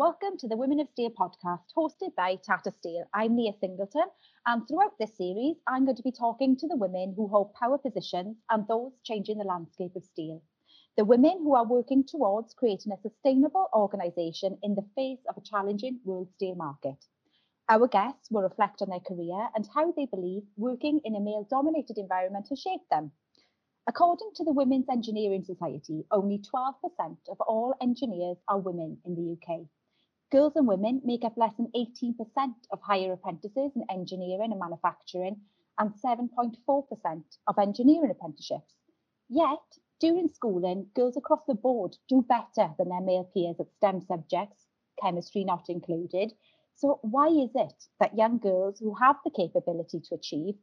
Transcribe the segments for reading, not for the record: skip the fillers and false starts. Welcome to the Women of Steel podcast hosted by Tata Steel. I'm Leah Singleton, and throughout this series, I'm going to be talking to the women who hold power positions and those changing the landscape of steel. The women who are working towards creating a sustainable organisation in the face of a challenging world steel market. Our guests will reflect on their career and how they believe working in a male-dominated environment has shaped them. According to the Women's Engineering Society, only 12% of all engineers are women in the UK. Girls and women make up less than 18% of higher apprentices in engineering and manufacturing and 7.4% of engineering apprenticeships. Yet, during schooling, girls across the board do better than their male peers at STEM subjects, chemistry not included. So why is it that young girls who have the capability to achieve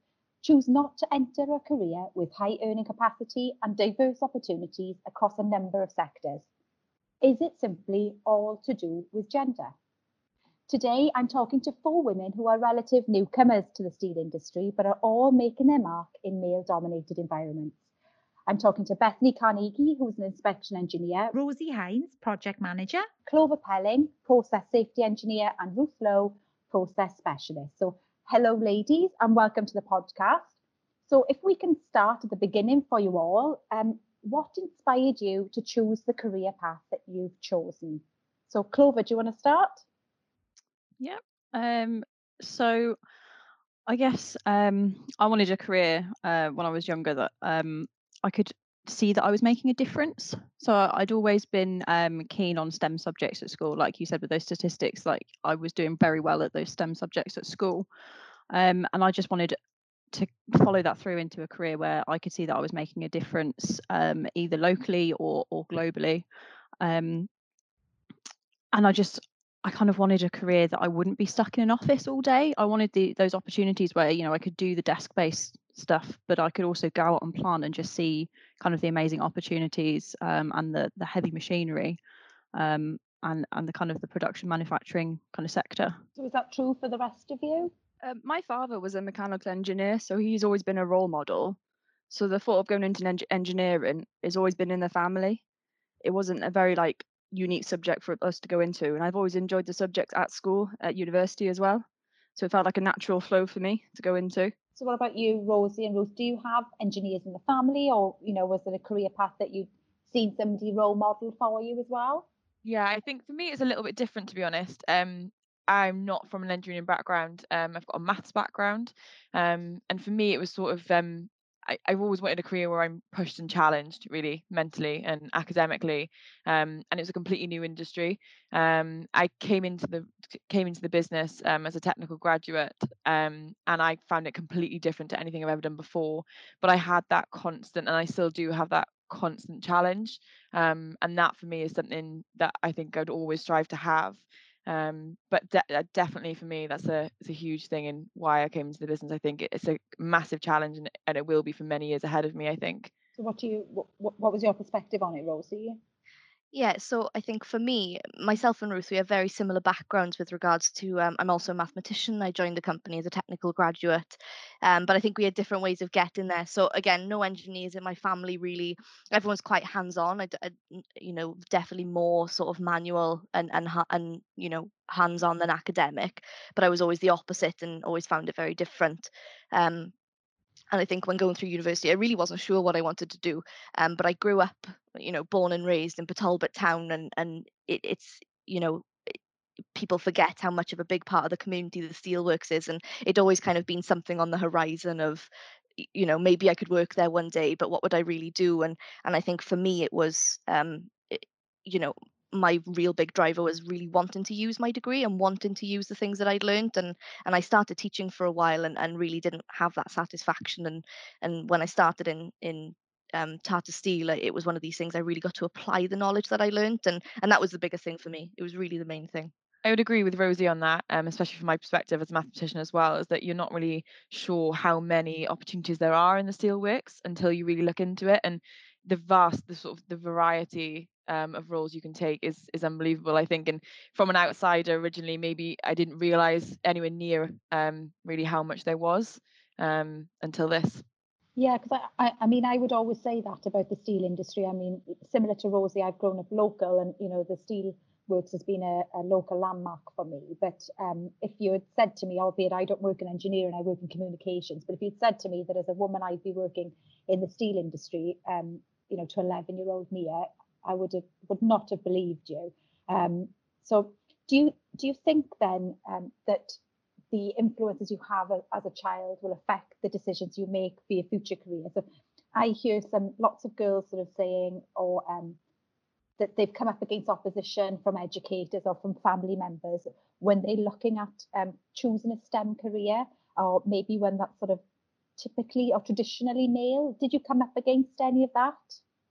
choose not to enter a career with high earning capacity and diverse opportunities across a number of sectors? Is it simply all to do with gender? Today, I'm talking to four women who are relative newcomers to the steel industry, but are all making their mark in male-dominated environments. I'm talking to Bethany Carnegie, who's an inspection engineer, Rosie Hines, project manager, Clover Pelling, process safety engineer, and Ruth Lowe, process specialist. So hello, ladies, and welcome to the podcast. So if we can start at the beginning for you all, what inspired you to choose the career path that you've chosen? So Clover, do you want to start? Yeah. So I guess I wanted a career when I was younger that I could see that I was making a difference. So I'd always been keen on STEM subjects at school, like you said, with those statistics. Like, I was doing very well at those STEM subjects at school, and I just wanted to follow that through into a career where I could see that I was making a difference, either locally or globally. And I kind of wanted a career that I wouldn't be stuck in an office all day. I wanted those opportunities where, you know, I could do the desk-based stuff, but I could also go out and plant and just see kind of the amazing opportunities and the heavy machinery and the kind of the production manufacturing kind of sector. So is that true for the rest of you? My father was a mechanical engineer, so he's always been a role model. So the thought of going into engineering has always been in the family. It wasn't a very unique subject for us to go into, and I've always enjoyed the subject at school, at university as well. So it felt like a natural flow for me to go into. So what about you, Rosie and Ruth? Do you have engineers in the family, or, you know, was it a career path that you've seen somebody role model for you as well? Yeah, I think for me it's a little bit different, to be honest. I'm not from an engineering background. I've got a maths background, and for me it was sort of I've always wanted a career where I'm pushed and challenged, really, mentally and academically, and it's a completely new industry. I came into the business as a technical graduate, and I found it completely different to anything I've ever done before. But I had that constant, and I still do have that constant challenge, and that for me is something that I think I'd always strive to have. But definitely for me, it's a huge thing in why I came into the business. I think it's a massive challenge, and it will be for many years ahead of me, I think. So what was your perspective on it, Rosie? Yeah, so I think for me, myself and Ruth, we have very similar backgrounds with regards to, I'm also a mathematician. I joined the company as a technical graduate, but I think we had different ways of getting there. So again, no engineers in my family, really. Everyone's quite hands-on. I, you know, definitely more sort of manual and you know, hands-on than academic, but I was always the opposite and always found it very different. And I think when going through university, I really wasn't sure what I wanted to do. But I grew up, you know, born and raised in Ptalbert town, and it's, you know, people forget how much of a big part of the community the steelworks is. And it always kind of been something on the horizon of, you know, maybe I could work there one day, but what would I really do? And I think for me, it was, you know, my real big driver was really wanting to use my degree and wanting to use the things that I'd learned, and I started teaching for a while and really didn't have that satisfaction, and when I started in Tata Steel, it was one of these things I really got to apply the knowledge that I learned, and that was the biggest thing for me. It was really the main thing. I would agree with Rosie on that, especially from my perspective as a mathematician as well, is that you're not really sure how many opportunities there are in the steelworks until you really look into it, and the variety of roles you can take is unbelievable, I think. And from an outsider originally, maybe I didn't realise anywhere near really how much there was until this. Yeah, because I mean, I would always say that about the steel industry. I mean, similar to Rosie, I've grown up local, and, you know, the steel works has been a local landmark for me. But if you had said to me, albeit I don't work in engineering, I work in communications, but if you'd said to me that as a woman I'd be working in the steel industry, you know, to 11-year-old Mia, I would not have believed you. So do you think then that the influences you have as a child will affect the decisions you make for your future career? So I hear lots of girls sort of saying, or that they've come up against opposition from educators or from family members when they're looking at choosing a STEM career, or maybe when that's sort of typically or traditionally male. Did you come up against any of that?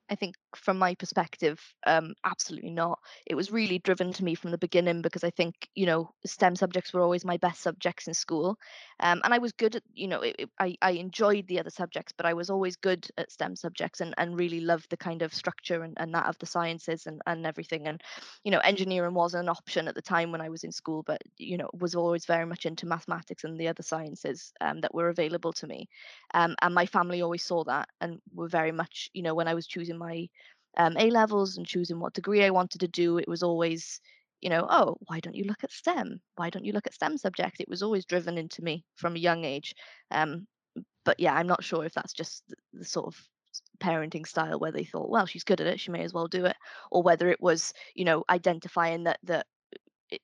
I think from my perspective, absolutely not. It was really driven to me from the beginning because I think, you know, STEM subjects were always my best subjects in school. And I was good at, you know, I enjoyed the other subjects, but I was always good at STEM subjects and really loved the kind of structure and that of the sciences and everything. And, you know, engineering wasn't an option at the time when I was in school, but, you know, was always very much into mathematics and the other sciences that were available to me. And my family always saw that and were very much, you know, when I was choosing my A-levels and choosing what degree I wanted to do, it was always, you know, oh, why don't you look at STEM? Why don't you look at STEM subjects? It was always driven into me from a young age. But yeah, I'm not sure if that's just the sort of parenting style where they thought, well, she's good at it, she may as well do it, or whether it was, you know, identifying that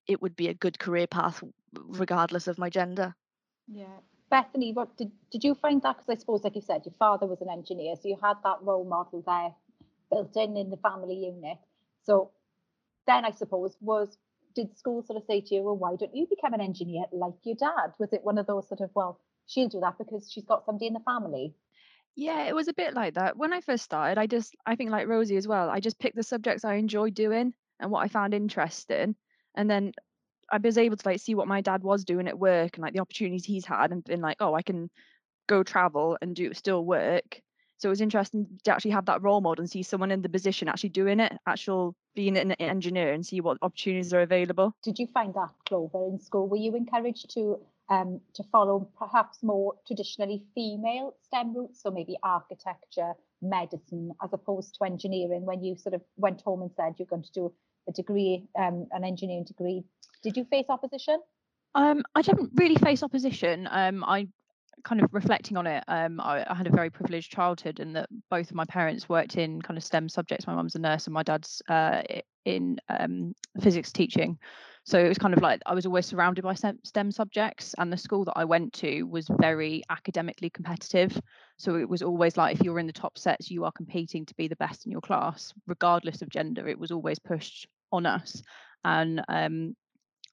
it would be a good career path regardless of my gender. Yeah. Bethany, what did you find that? Because I suppose, like you said, your father was an engineer, so you had that role model there built in the family unit. So then I suppose, did school sort of say to you, well, why don't you become an engineer like your dad? Was it one of those sort of, well, she'll do that because she's got somebody in the family? Yeah, it was a bit like that. When I first started, I think like Rosie as well, I just picked the subjects I enjoyed doing and what I found interesting. And then I was able to like see what my dad was doing at work and like the opportunities he's had, and been like, oh, I can go travel and do still work. So it was interesting to actually have that role model and see someone in the position actually doing it, actual being an engineer, and see what opportunities are available. Did you find that, Clover, in school? Were you encouraged to follow perhaps more traditionally female STEM routes, so maybe architecture, medicine, as opposed to engineering? When you sort of went home and said you're going to do a degree, an engineering degree, did you face opposition? I didn't really face opposition. I kind of reflecting on it, I had a very privileged childhood, and that both of my parents worked in kind of STEM subjects. My mum's a nurse and my dad's in physics teaching. So it was kind of like I was always surrounded by STEM subjects, and the school that I went to was very academically competitive. So it was always like if you were in the top sets, you are competing to be the best in your class, regardless of gender. It was always pushed on us. And I'm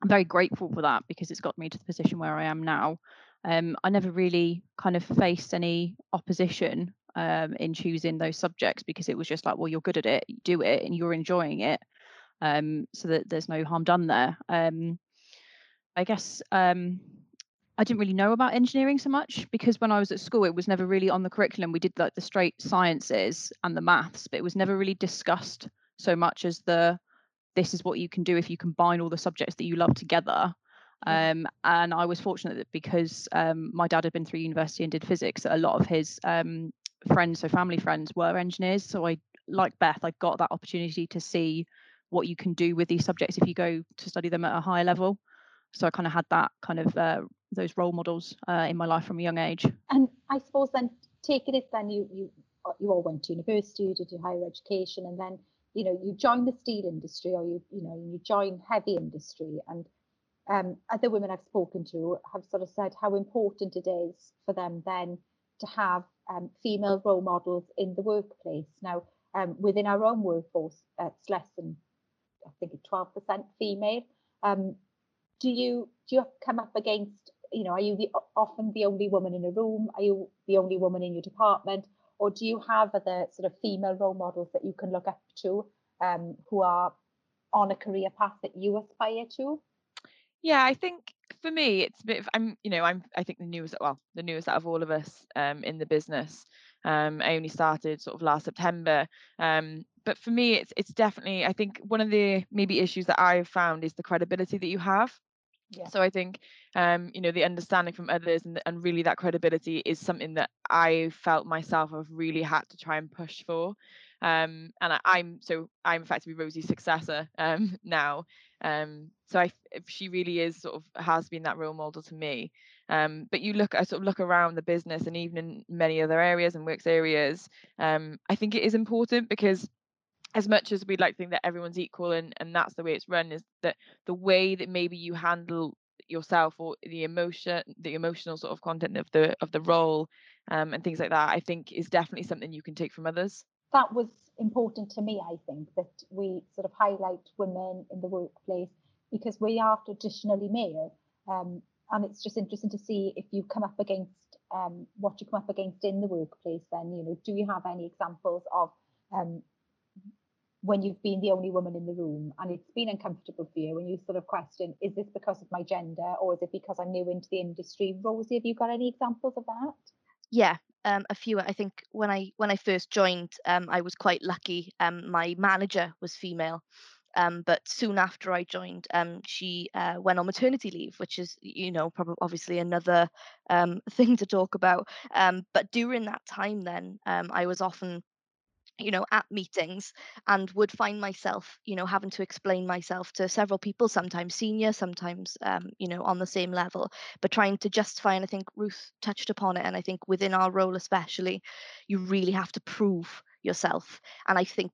very grateful for that because it's got me to the position where I am now. I never really kind of faced any opposition in choosing those subjects because it was just like, well, you're good at it, do it, and you're enjoying it. So that there's no harm done there. I guess I didn't really know about engineering so much because when I was at school, it was never really on the curriculum. We did like the straight sciences and the maths, but it was never really discussed so much as this is what you can do if you combine all the subjects that you love together. And I was fortunate that because my dad had been through university and did physics, a lot of his friends, so family friends, were engineers. So I, like Beth, I got that opportunity to see what you can do with these subjects if you go to study them at a higher level. So I kind of had that kind of those role models in my life from a young age. And I suppose then taking it then you all went to university, you did your higher education, and then, you know, you joined the steel industry, or you joined heavy industry. And other women I've spoken to have sort of said how important it is for them then to have female role models in the workplace. Now, within our own workforce, it's less than, I think, 12% female. Do you come up against, you know, are you often the only woman in a room? Are you the only woman in your department? Or do you have other sort of female role models that you can look up to who are on a career path that you aspire to? Yeah, I think for me, it's a bit of, I think the newest out of all of us in the business. I only started sort of last September. But for me, it's definitely, I think one of the maybe issues that I've found is the credibility that you have. Yeah. So I think, the understanding from others and really that credibility is something that I felt myself have really had to try and push for. And I'm effectively Rosie's successor now. So she really is sort of has been that role model to me. But I sort of look around the business and even in many other areas and works areas. I think it is important because as much as we'd like to think that everyone's equal and that's the way it's run, is that the way that maybe you handle yourself or the emotional sort of content of the role and things like that, I think is definitely something you can take from others. That was important to me, I think, that we sort of highlight women in the workplace because we are traditionally male, and it's just interesting to see if you come up against what you come up against in the workplace. Then, you know, do you have any examples of when you've been the only woman in the room and it's been uncomfortable for you, when you sort of question, is this because of my gender or is it because I'm new into the industry? Rosie, have you got any examples of that? Yeah, a few. I think when I first joined, I was quite lucky. My manager was female, but soon after I joined, she went on maternity leave, which is, you know, probably obviously another thing to talk about. But during that time then, I was often, you know, at meetings and would find myself, you know, having to explain myself to several people, sometimes senior, sometimes, you know, on the same level, but trying to justify. And I think Ruth touched upon it. And I think within our role, especially, you really have to prove yourself. And I think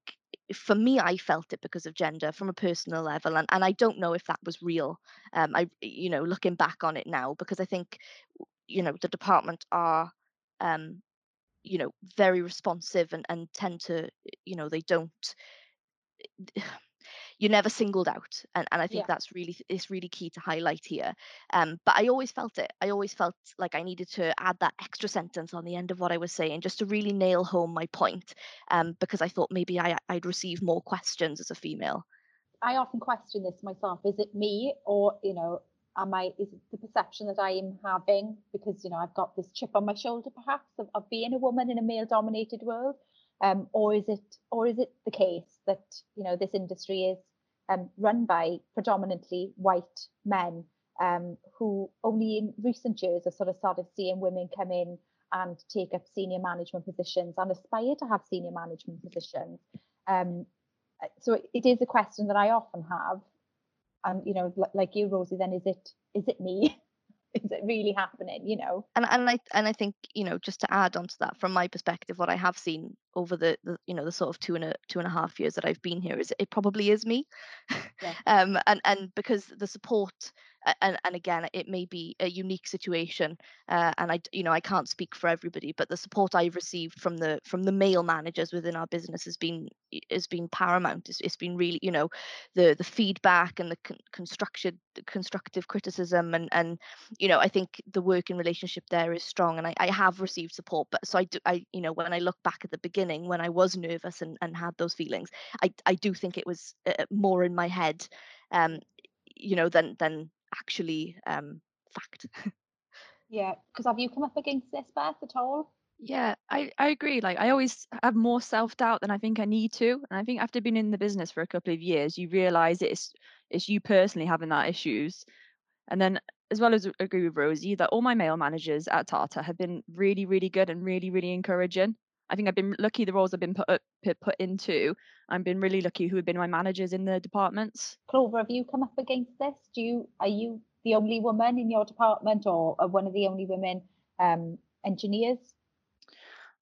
for me, I felt it because of gender from a personal level. And I don't know if that was real. I, you know, looking back on it now, because I think, you know, the department are, you know, very responsive and tend to, you know, they don't, you're never singled out. And I think that's really, it's really key to highlight here. But I always felt it. I always felt like I needed to add that extra sentence on the end of what I was saying, just to really nail home my point, because I thought maybe I'd receive more questions as a female. I often question this myself. Is it me or, you know, is it the perception that I am having because, you know, I've got this chip on my shoulder perhaps of being a woman in a male-dominated world, or is it the case that, you know, this industry is run by predominantly white men who only in recent years have sort of started seeing women come in and take up senior management positions and aspire to have senior management positions. So it is a question that I often have. You know, like you, Rosie, then is it me? Is it really happening, you know? And I think, you know, just to add on to that, from my perspective, what I have seen over the you know, the sort of two and a half years that I've been here is it probably is me. Yeah. And because the support, and again, it may be a unique situation, and I, you know, I can't speak for everybody, but the support I've received from the male managers within our business has been paramount. It's been really, you know, the feedback and the constructive criticism, and you know, I think the working relationship there is strong, and I have received support. But so I you know, when I look back at the beginning, when I was nervous and had those feelings, I do think it was more in my head, you know, than actually fact. Yeah, because have you come up against this, Beth, at all? Yeah, I agree. Like, I always have more self-doubt than I think I need to. And I think after being in the business for a couple of years, you realise it's you personally having that issues. And then, as well as agree with Rosie, that all my male managers at Tata have been really, really good and really, really encouraging. I think I've been lucky the roles I've been put into. I've been really lucky who have been my managers in the departments. Clover, have you come up against this? Are you the only woman in your department or one of the only women engineers?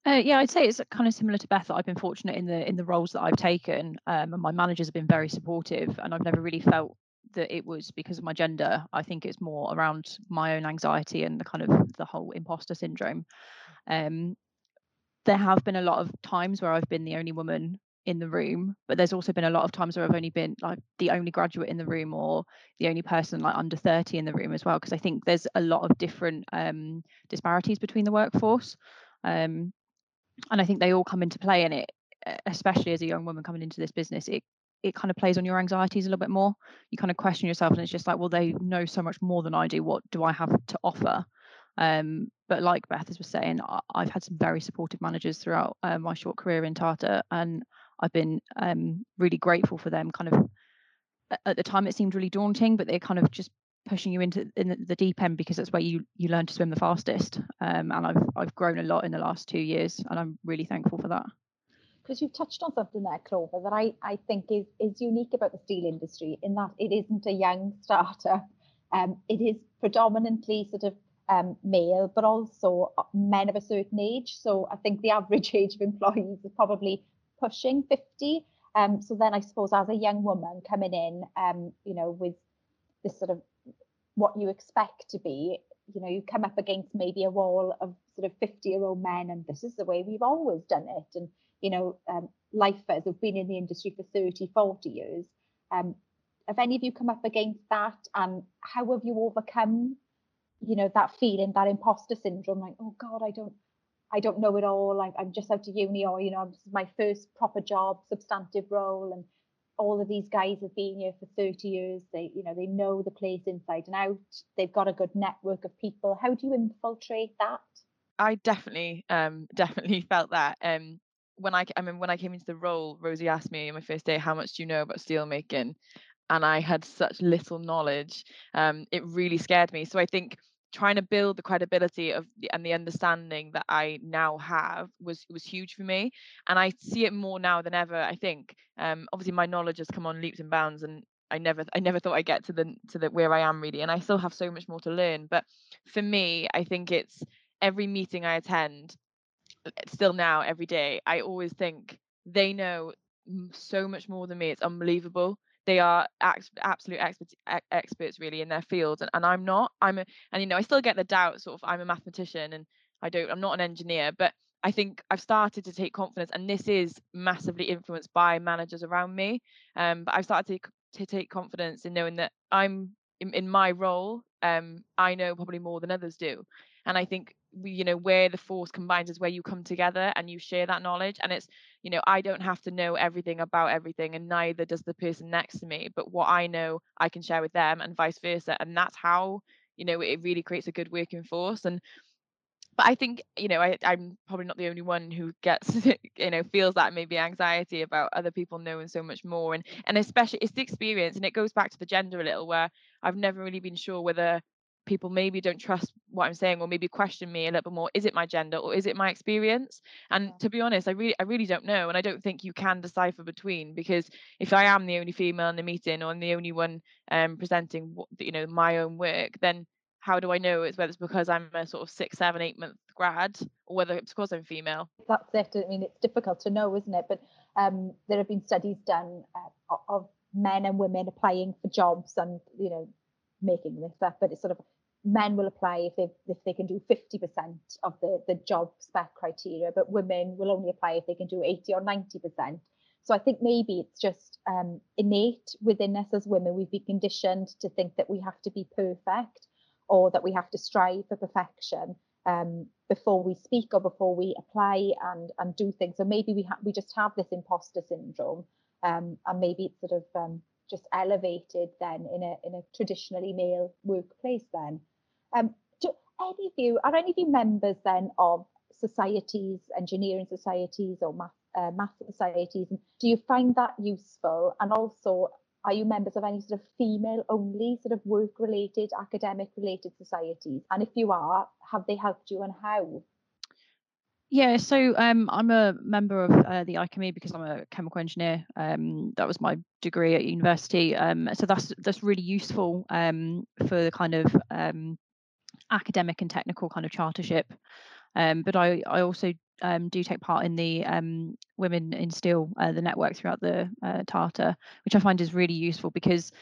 Yeah, I'd say it's kind of similar to Beth, that I've been fortunate in the roles that I've taken, and my managers have been very supportive, and I've never really felt that it was because of my gender. I think it's more around my own anxiety and the kind of the whole imposter syndrome. There have been a lot of times where I've been the only woman in the room, but there's also been a lot of times where I've only been like the only graduate in the room or the only person like under 30 in the room as well, because I think there's a lot of different disparities between the workforce. And I think they all come into play, and it, especially as a young woman coming into this business, it kind of plays on your anxieties a little bit more. You kind of question yourself, and it's just like, well, they know so much more than I do. What do I have to offer? But like Beth was saying, I've had some very supportive managers throughout my short career in Tata, and I've been really grateful for them. Kind of at the time it seemed really daunting, but they're kind of just pushing you in the deep end, because that's where you learn to swim the fastest. And I've grown a lot in the last 2 years, and I'm really thankful for that. because you've touched on something there, Clover, that I think is unique about the steel industry, in that it isn't a young startup. It is predominantly sort of male, but also men of a certain age. So I think the average age of employees is probably pushing 50. So then I suppose as a young woman coming in, you know, with this sort of what you expect to be, you know, you come up against maybe a wall of sort of 50-year-old men, and this is the way we've always done it. And, you know, lifers have been in the industry for 30, 40 years. Have any of you come up against that? And how have you overcome, you know, that feeling, that imposter syndrome, like, oh God, I don't know it all. I'm just out of uni, or, you know, this is my first proper job, substantive role. And all of these guys have been here for 30 years. They, you know, they know the place inside and out. They've got a good network of people. How do you infiltrate that? I definitely felt that. When I came into the role, Rosie asked me on my first day, how much do you know about steelmaking? And I had such little knowledge. It really scared me. So I think trying to build the credibility of and the understanding that I now have was huge for me. And I see it more now than ever, I think. Obviously, my knowledge has come on leaps and bounds, and I never thought I'd get to the where I am, really. And I still have so much more to learn. But for me, I think it's every meeting I attend, still now, every day, I always think they know so much more than me. It's unbelievable. They are absolute experts really in their fields, and I'm not. And you know, I still get the doubt, sort of, I'm a mathematician and I'm not an engineer, but I think I've started to take confidence, and this is massively influenced by managers around me. But I've started to take confidence in knowing that I'm in my role. I know probably more than others do, and I think where the force combines is where you come together and you share that knowledge. And it's, you know, I don't have to know everything about everything, and neither does the person next to me, but what I know I can share with them, and vice versa. And that's how, you know, it really creates a good working force. And but I think, you know, I'm probably not the only one who gets, you know, feels that maybe anxiety about other people knowing so much more, and especially it's the experience. And it goes back to the gender a little, where I've never really been sure whether people maybe don't trust what I'm saying, or maybe question me a little bit more. Is it my gender, or is it my experience? And to be honest, I really don't know. And I don't think you can decipher between, because if I am the only female in the meeting, or I'm the only one presenting, you know, my own work, then how do I know it's whether it's because I'm a sort of 6, 7, 8 month grad, or whether it's because I'm female? That's it. I mean, it's difficult to know, isn't it? But there have been studies done of men and women applying for jobs, and, you know, making this up, but it's sort of men will apply if they can do 50% of the job spec criteria, but women will only apply if they can do 80 or 90%. So I think maybe it's just innate within us as women. We've been conditioned to think that we have to be perfect, or that we have to strive for perfection before we speak or before we apply and do things. So maybe we just have this imposter syndrome, and maybe it's sort of just elevated then in a traditionally male workplace then. Are any of you members then of societies, engineering societies, or math societies? And do you find that useful? And also, are you members of any sort of female only sort of work related, academic related societies? And if you are, have they helped you, and how? Yeah, so I'm a member of the IChemE, because I'm a chemical engineer. That was my degree at university. So that's really useful for the kind of academic and technical kind of chartership. But I also do take part in the Women in Steel, the network throughout the Tata, which I find is really useful, because,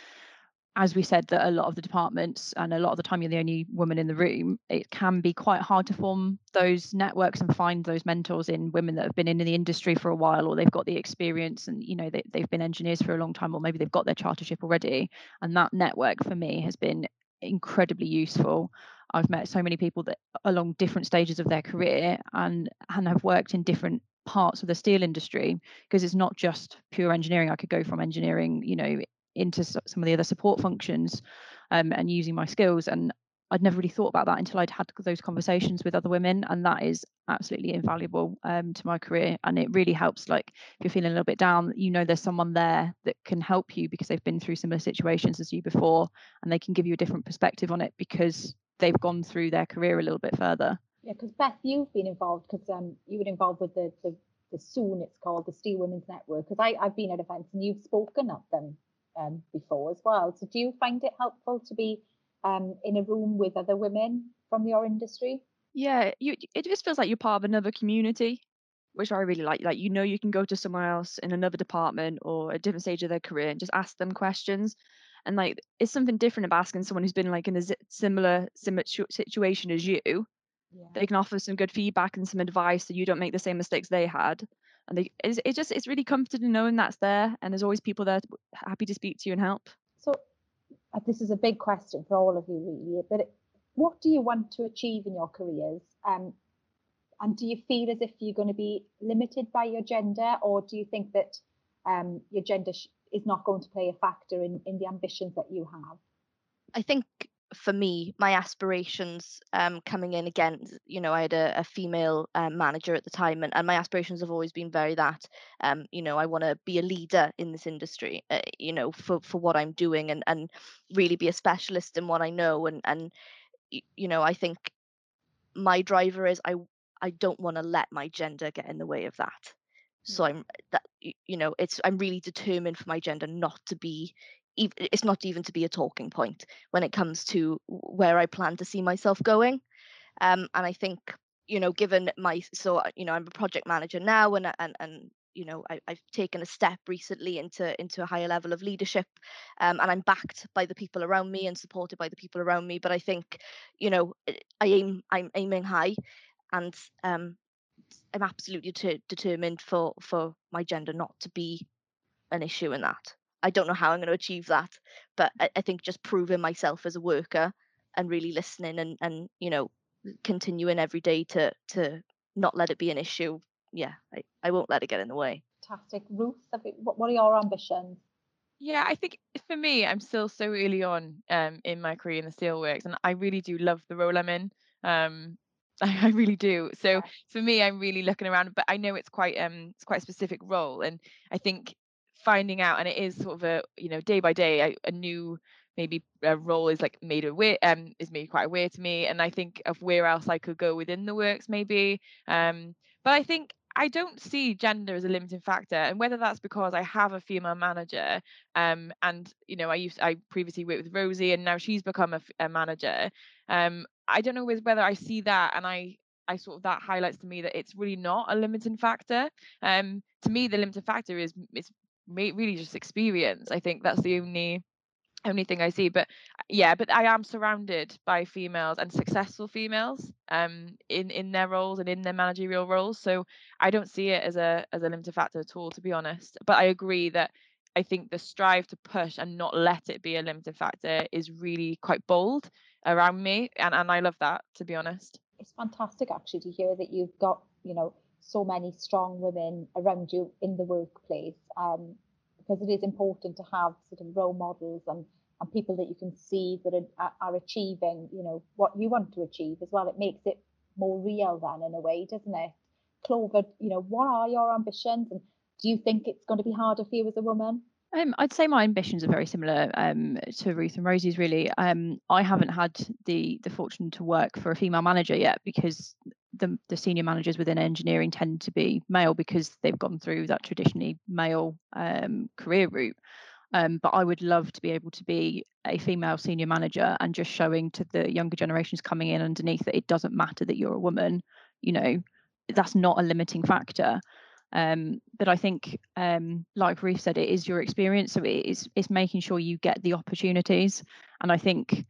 as we said, that a lot of the departments and a lot of the time you're the only woman in the room, it can be quite hard to form those networks and find those mentors in women that have been in the industry for a while, or they've got the experience and, you know, they've been engineers for a long time, or maybe they've got their chartership already. And that network for me has been incredibly useful. I've met so many people that along different stages of their career and have worked in different parts of the steel industry, because it's not just pure engineering. I could go from engineering, you know, into some of the other support functions and using my skills. And I'd never really thought about that until I'd had those conversations with other women, and that is absolutely invaluable to my career. And it really helps, like, if you're feeling a little bit down, you know, there's someone there that can help you, because they've been through similar situations as you before, and they can give you a different perspective on it, because they've gone through their career a little bit further. Yeah, because Beth, you've been involved, because you were involved with the soon it's called the Steel Women's Network, because I've been at events and you've spoken at them before as well. So do you find it helpful to be in a room with other women from your industry? Yeah, it just feels like you're part of another community, which I really like. Like, you know, you can go to someone else in another department or a different stage of their career and just ask them questions. And like, it's something different about asking someone who's been like in a similar situation as you. Yeah. They can offer some good feedback and some advice so you don't make the same mistakes they had. And it's really comforting knowing that's there, and there's always people there happy to speak to you and help. So this is a big question for all of you, really. But what do you want to achieve in your careers? And do you feel as if you're going to be limited by your gender, or do you think that your gender is not going to play a factor in the ambitions that you have? I think for me, my aspirations coming in, again, you know, I had a female manager at the time, and my aspirations have always been very that, you know, I want to be a leader in this industry, you know, for what I'm doing, and really be a specialist in what I know. And you know, I think my driver is I don't want to let my gender get in the way of that. So I'm really determined for my gender not to be, it's not even to be a talking point when it comes to where I plan to see myself going. And I think, you know, given you know, I'm a project manager now, and you know, I've taken a step recently into a higher level of leadership, and I'm backed by the people around me and supported by the people around me. But I think, you know, I'm aiming high, and I'm absolutely determined for my gender not to be an issue in that. I don't know how I'm going to achieve that, but I think just proving myself as a worker and really listening and you know, continuing every day to not let it be an issue. Yeah, I won't let it get in the way. Fantastic. Ruth, what are your ambitions? Yeah, I think for me, I'm still so early on in my career in the steelworks, and I really do love the role I'm in. I really do. So for me, I'm really looking around, but I know it's quite a specific role, and I think finding out, and it is sort of a, you know, day by day, a new maybe a role is like made aware, is made quite aware to me, and I think of where else I could go within the works maybe. But I think I don't see gender as a limiting factor, and whether that's because I have a female manager, and you know, I previously worked with Rosie, and now she's become a manager. I don't know whether I see that, and I sort of, that highlights to me that it's really not a limiting factor. To me, the limiting factor is really just experience. I think that's the only thing I see. But yeah, but I am surrounded by females and successful females in their roles and in their managerial roles. So I don't see it as a limiting factor at all, to be honest. But I agree that I think the strive to push and not let it be a limiting factor is really quite bold around me, and I love that, to be honest. It's fantastic actually to hear that you've got, you know, so many strong women around you in the workplace, because it is important to have sort of role models and people that you can see that are achieving, you know, what you want to achieve as well. It makes it more real then, in a way, doesn't it? Clover, you know, what are your ambitions, and do you think it's going to be harder for you as a woman? I'd say my ambitions are very similar to Ruth and Rosie's, really. I haven't had the fortune to work for a female manager yet, because the senior managers within engineering tend to be male, because they've gone through that traditionally male career route. But I would love to be able to be a female senior manager, and just showing to the younger generations coming in underneath that it doesn't matter that you're a woman. You know, that's not a limiting factor. But I think, like Ruth said, it is your experience. So it's making sure you get the opportunities. And I think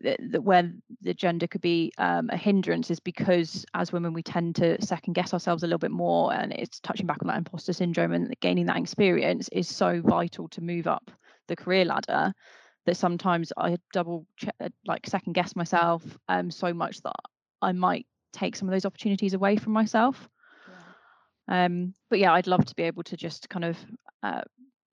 that where the gender could be a hindrance is because as women, we tend to second guess ourselves a little bit more. And it's touching back on that imposter syndrome, and gaining that experience is so vital to move up the career ladder, that sometimes I double check, like second guess myself so much that I might take some of those opportunities away from myself. But yeah, I'd love to be able to just kind of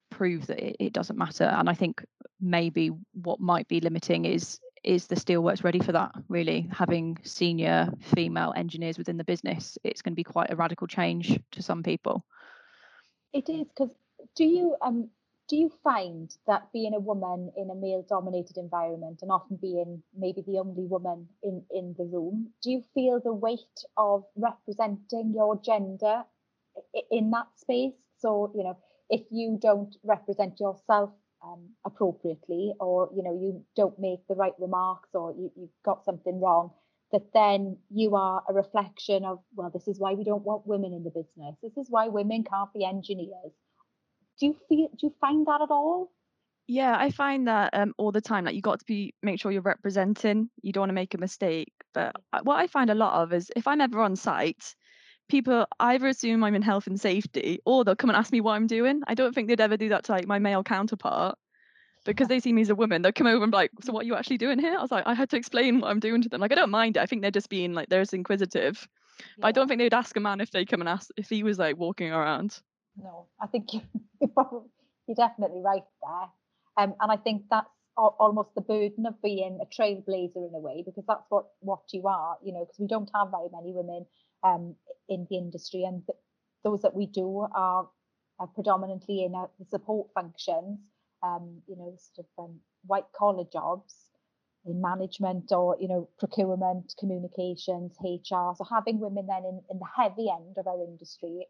prove that it doesn't matter. And I think maybe what might be limiting is the steelworks ready for that, really, having senior female engineers within the business. It's going to be quite a radical change to some people. It is, because do you find that being a woman in a male-dominated environment, and often being maybe the only woman in the room, do you feel the weight of representing your gender in that space. So, you know, if you don't represent yourself appropriately, or, you know, you don't make the right remarks, or you've got something wrong, that then you are a reflection of, well, this is why we don't want women in the business. This is why women can't be engineers. Do you find that at all? Yeah, I find that all the time. Like, you got to make sure you're representing. You don't want to make a mistake. But what I find a lot of is, if I'm ever on site, people either assume I'm in health and safety, or they'll come and ask me what I'm doing. I don't think they'd ever do that to, like, my male counterpart, because they see me as a woman. They'll come over and be like, so what are you actually doing here? I was like, I had to explain what I'm doing to them. Like, I don't mind it. I think they're just being, like, they're just inquisitive. Yeah. But I don't think they'd ask a man if they come and ask if he was, like, walking around. No, I think you're definitely right there. And I think that's almost the burden of being a trailblazer in a way, because that's what you are, you know, because we don't have very many women in the industry, and those that we do are predominantly in the support functions, you know, sort of white collar jobs in management, or, you know, procurement, communications, HR. So having women then in the heavy end of our industry,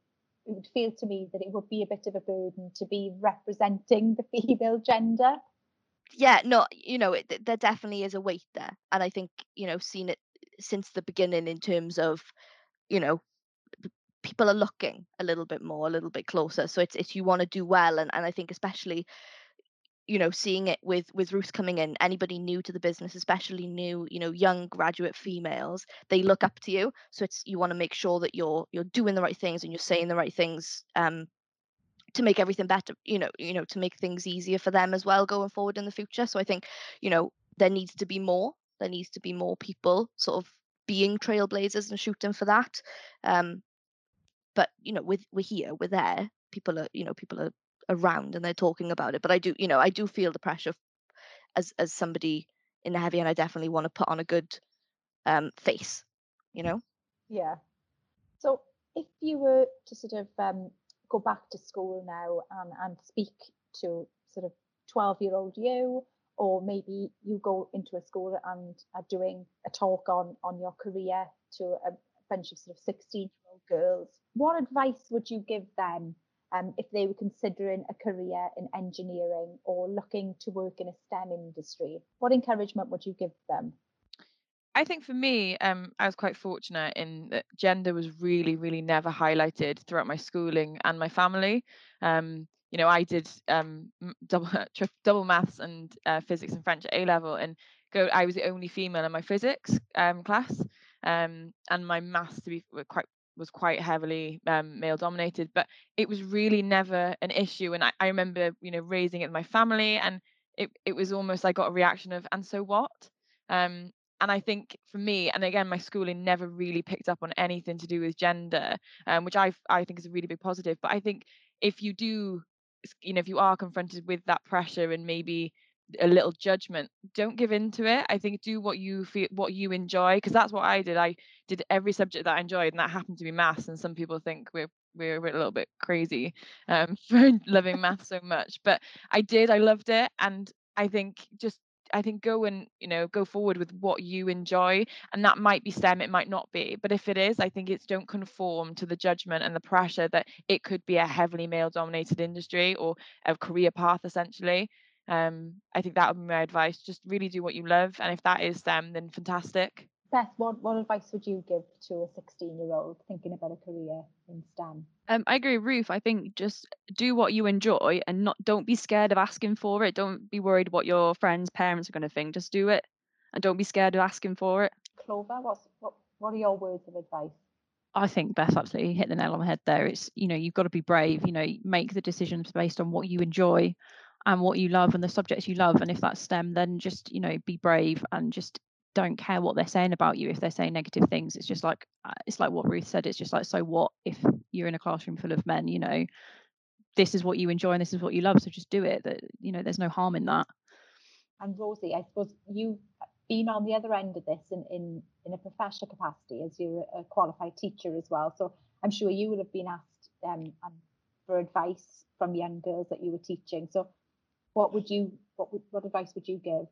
it would feel to me that it would be a bit of a burden to be representing the female gender. Yeah, no, you know, there definitely is a weight there. And I think, you know, seen it since the beginning in terms of, you know, people are looking a little bit more, a little bit closer. So it's you want to do well. And I think especially, you know, seeing it with Ruth coming in, anybody new to the business, especially new, you know, young graduate females, they look up to you. So you want to make sure that you're doing the right things and you're saying the right things to make everything better, you know, to make things easier for them as well going forward in the future. So I think, you know, there needs to be more people sort of being trailblazers and shooting for that. But, you know, we're here, we're there, people are around and they're talking about it. But I do feel the pressure as somebody in the heavy, and I definitely want to put on a good face, you know. Yeah. So if you were to sort of go back to school now and speak to sort of 12-year-old you, or maybe you go into a school and are doing a talk on your career to a bunch of sort of 16-year-old girls, what advice would you give them if they were considering a career in engineering or looking to work in a STEM industry? What encouragement would you give them? I think for me, I was quite fortunate in that gender was really, really never highlighted throughout my schooling and my family. You know, I did double maths and physics and French at A level, and I was the only female in my physics class, and my maths was quite heavily male dominated, but it was really never an issue. And I remember, you know, raising it with my family, and it was almost, I got a reaction of, and so what? And I think for me, and again, my schooling never really picked up on anything to do with gender, which I think is a really big positive. But I think if you do, you know, if you are confronted with that pressure and maybe a little judgment, don't give in to it. I think do what you feel, what you enjoy, because that's what I did. I did every subject that I enjoyed, and that happened to be maths. And some people think we're a little bit crazy for loving maths so much, but I did. I loved it, and I think go and, you know, go forward with what you enjoy, and that might be STEM, it might not be, but if it is, I think it's, don't conform to the judgment and the pressure that it could be a heavily male dominated industry or a career path essentially. I think that would be my advice. Just really do what you love, and if that is STEM, then fantastic. Beth, what advice would you give to a 16-year-old thinking about a career in STEM? I agree with Ruth. I think just do what you enjoy, and don't be scared of asking for it. Don't be worried what your friends, parents are going to think. Just do it, and don't be scared of asking for it. Clover, what are your words of advice? I think Beth absolutely hit the nail on the head there. It's, you know, you've got to be brave. You know, make the decisions based on what you enjoy and what you love and the subjects you love. And if that's STEM, then just, you know, be brave and just don't care what they're saying about you. If they're saying negative things, it's just like, it's like what Ruth said, it's just like, so what if you're in a classroom full of men? You know, this is what you enjoy and this is what you love, so just do it. That, you know, there's no harm in that. And Rosie, I suppose you've been on the other end of this in a professional capacity, as you're a qualified teacher as well, so I'm sure you would have been asked for advice from young girls that you were teaching. So what advice would you give?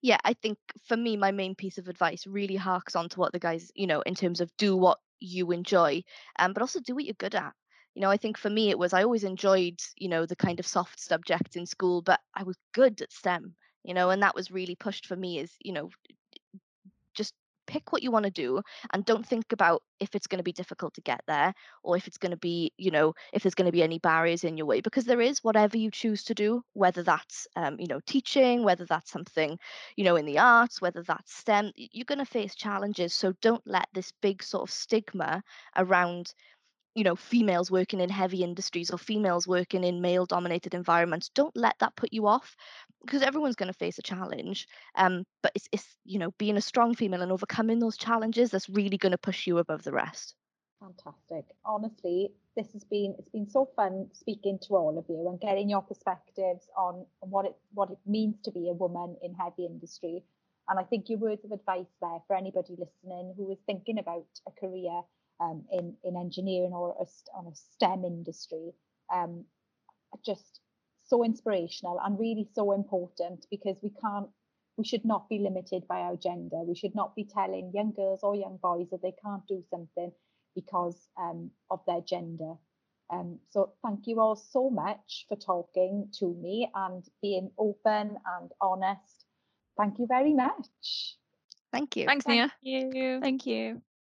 Yeah, I think for me, my main piece of advice really harks on to what the guys, you know, in terms of do what you enjoy, but also do what you're good at. You know, I think for me, it was I always enjoyed, you know, the kind of soft subjects in school, but I was good at STEM, you know, and that was really pushed for me is, you know, just pick what you want to do and don't think about if it's going to be difficult to get there or if it's going to be, you know, if there's going to be any barriers in your way, because there is whatever you choose to do, whether that's, you know, teaching, whether that's something, you know, in the arts, whether that's STEM, you're going to face challenges. So don't let this big sort of stigma around, you know, females working in heavy industries or females working in male-dominated environments, don't let that put you off, because everyone's going to face a challenge. But it's you know, being a strong female and overcoming those challenges that's really going to push you above the rest. Fantastic. Honestly, it's been so fun speaking to all of you and getting your perspectives on what it means to be a woman in heavy industry. And I think your words of advice there for anybody listening who is thinking about a career in engineering or on a STEM industry, just so inspirational and really so important, because we should not be limited by our gender. We should not be telling young girls or young boys that they can't do something because of their gender. So thank you all so much for talking to me and being open and honest. Thank you very much. Thank you. Thanks, Nia. Thank you. Thank you.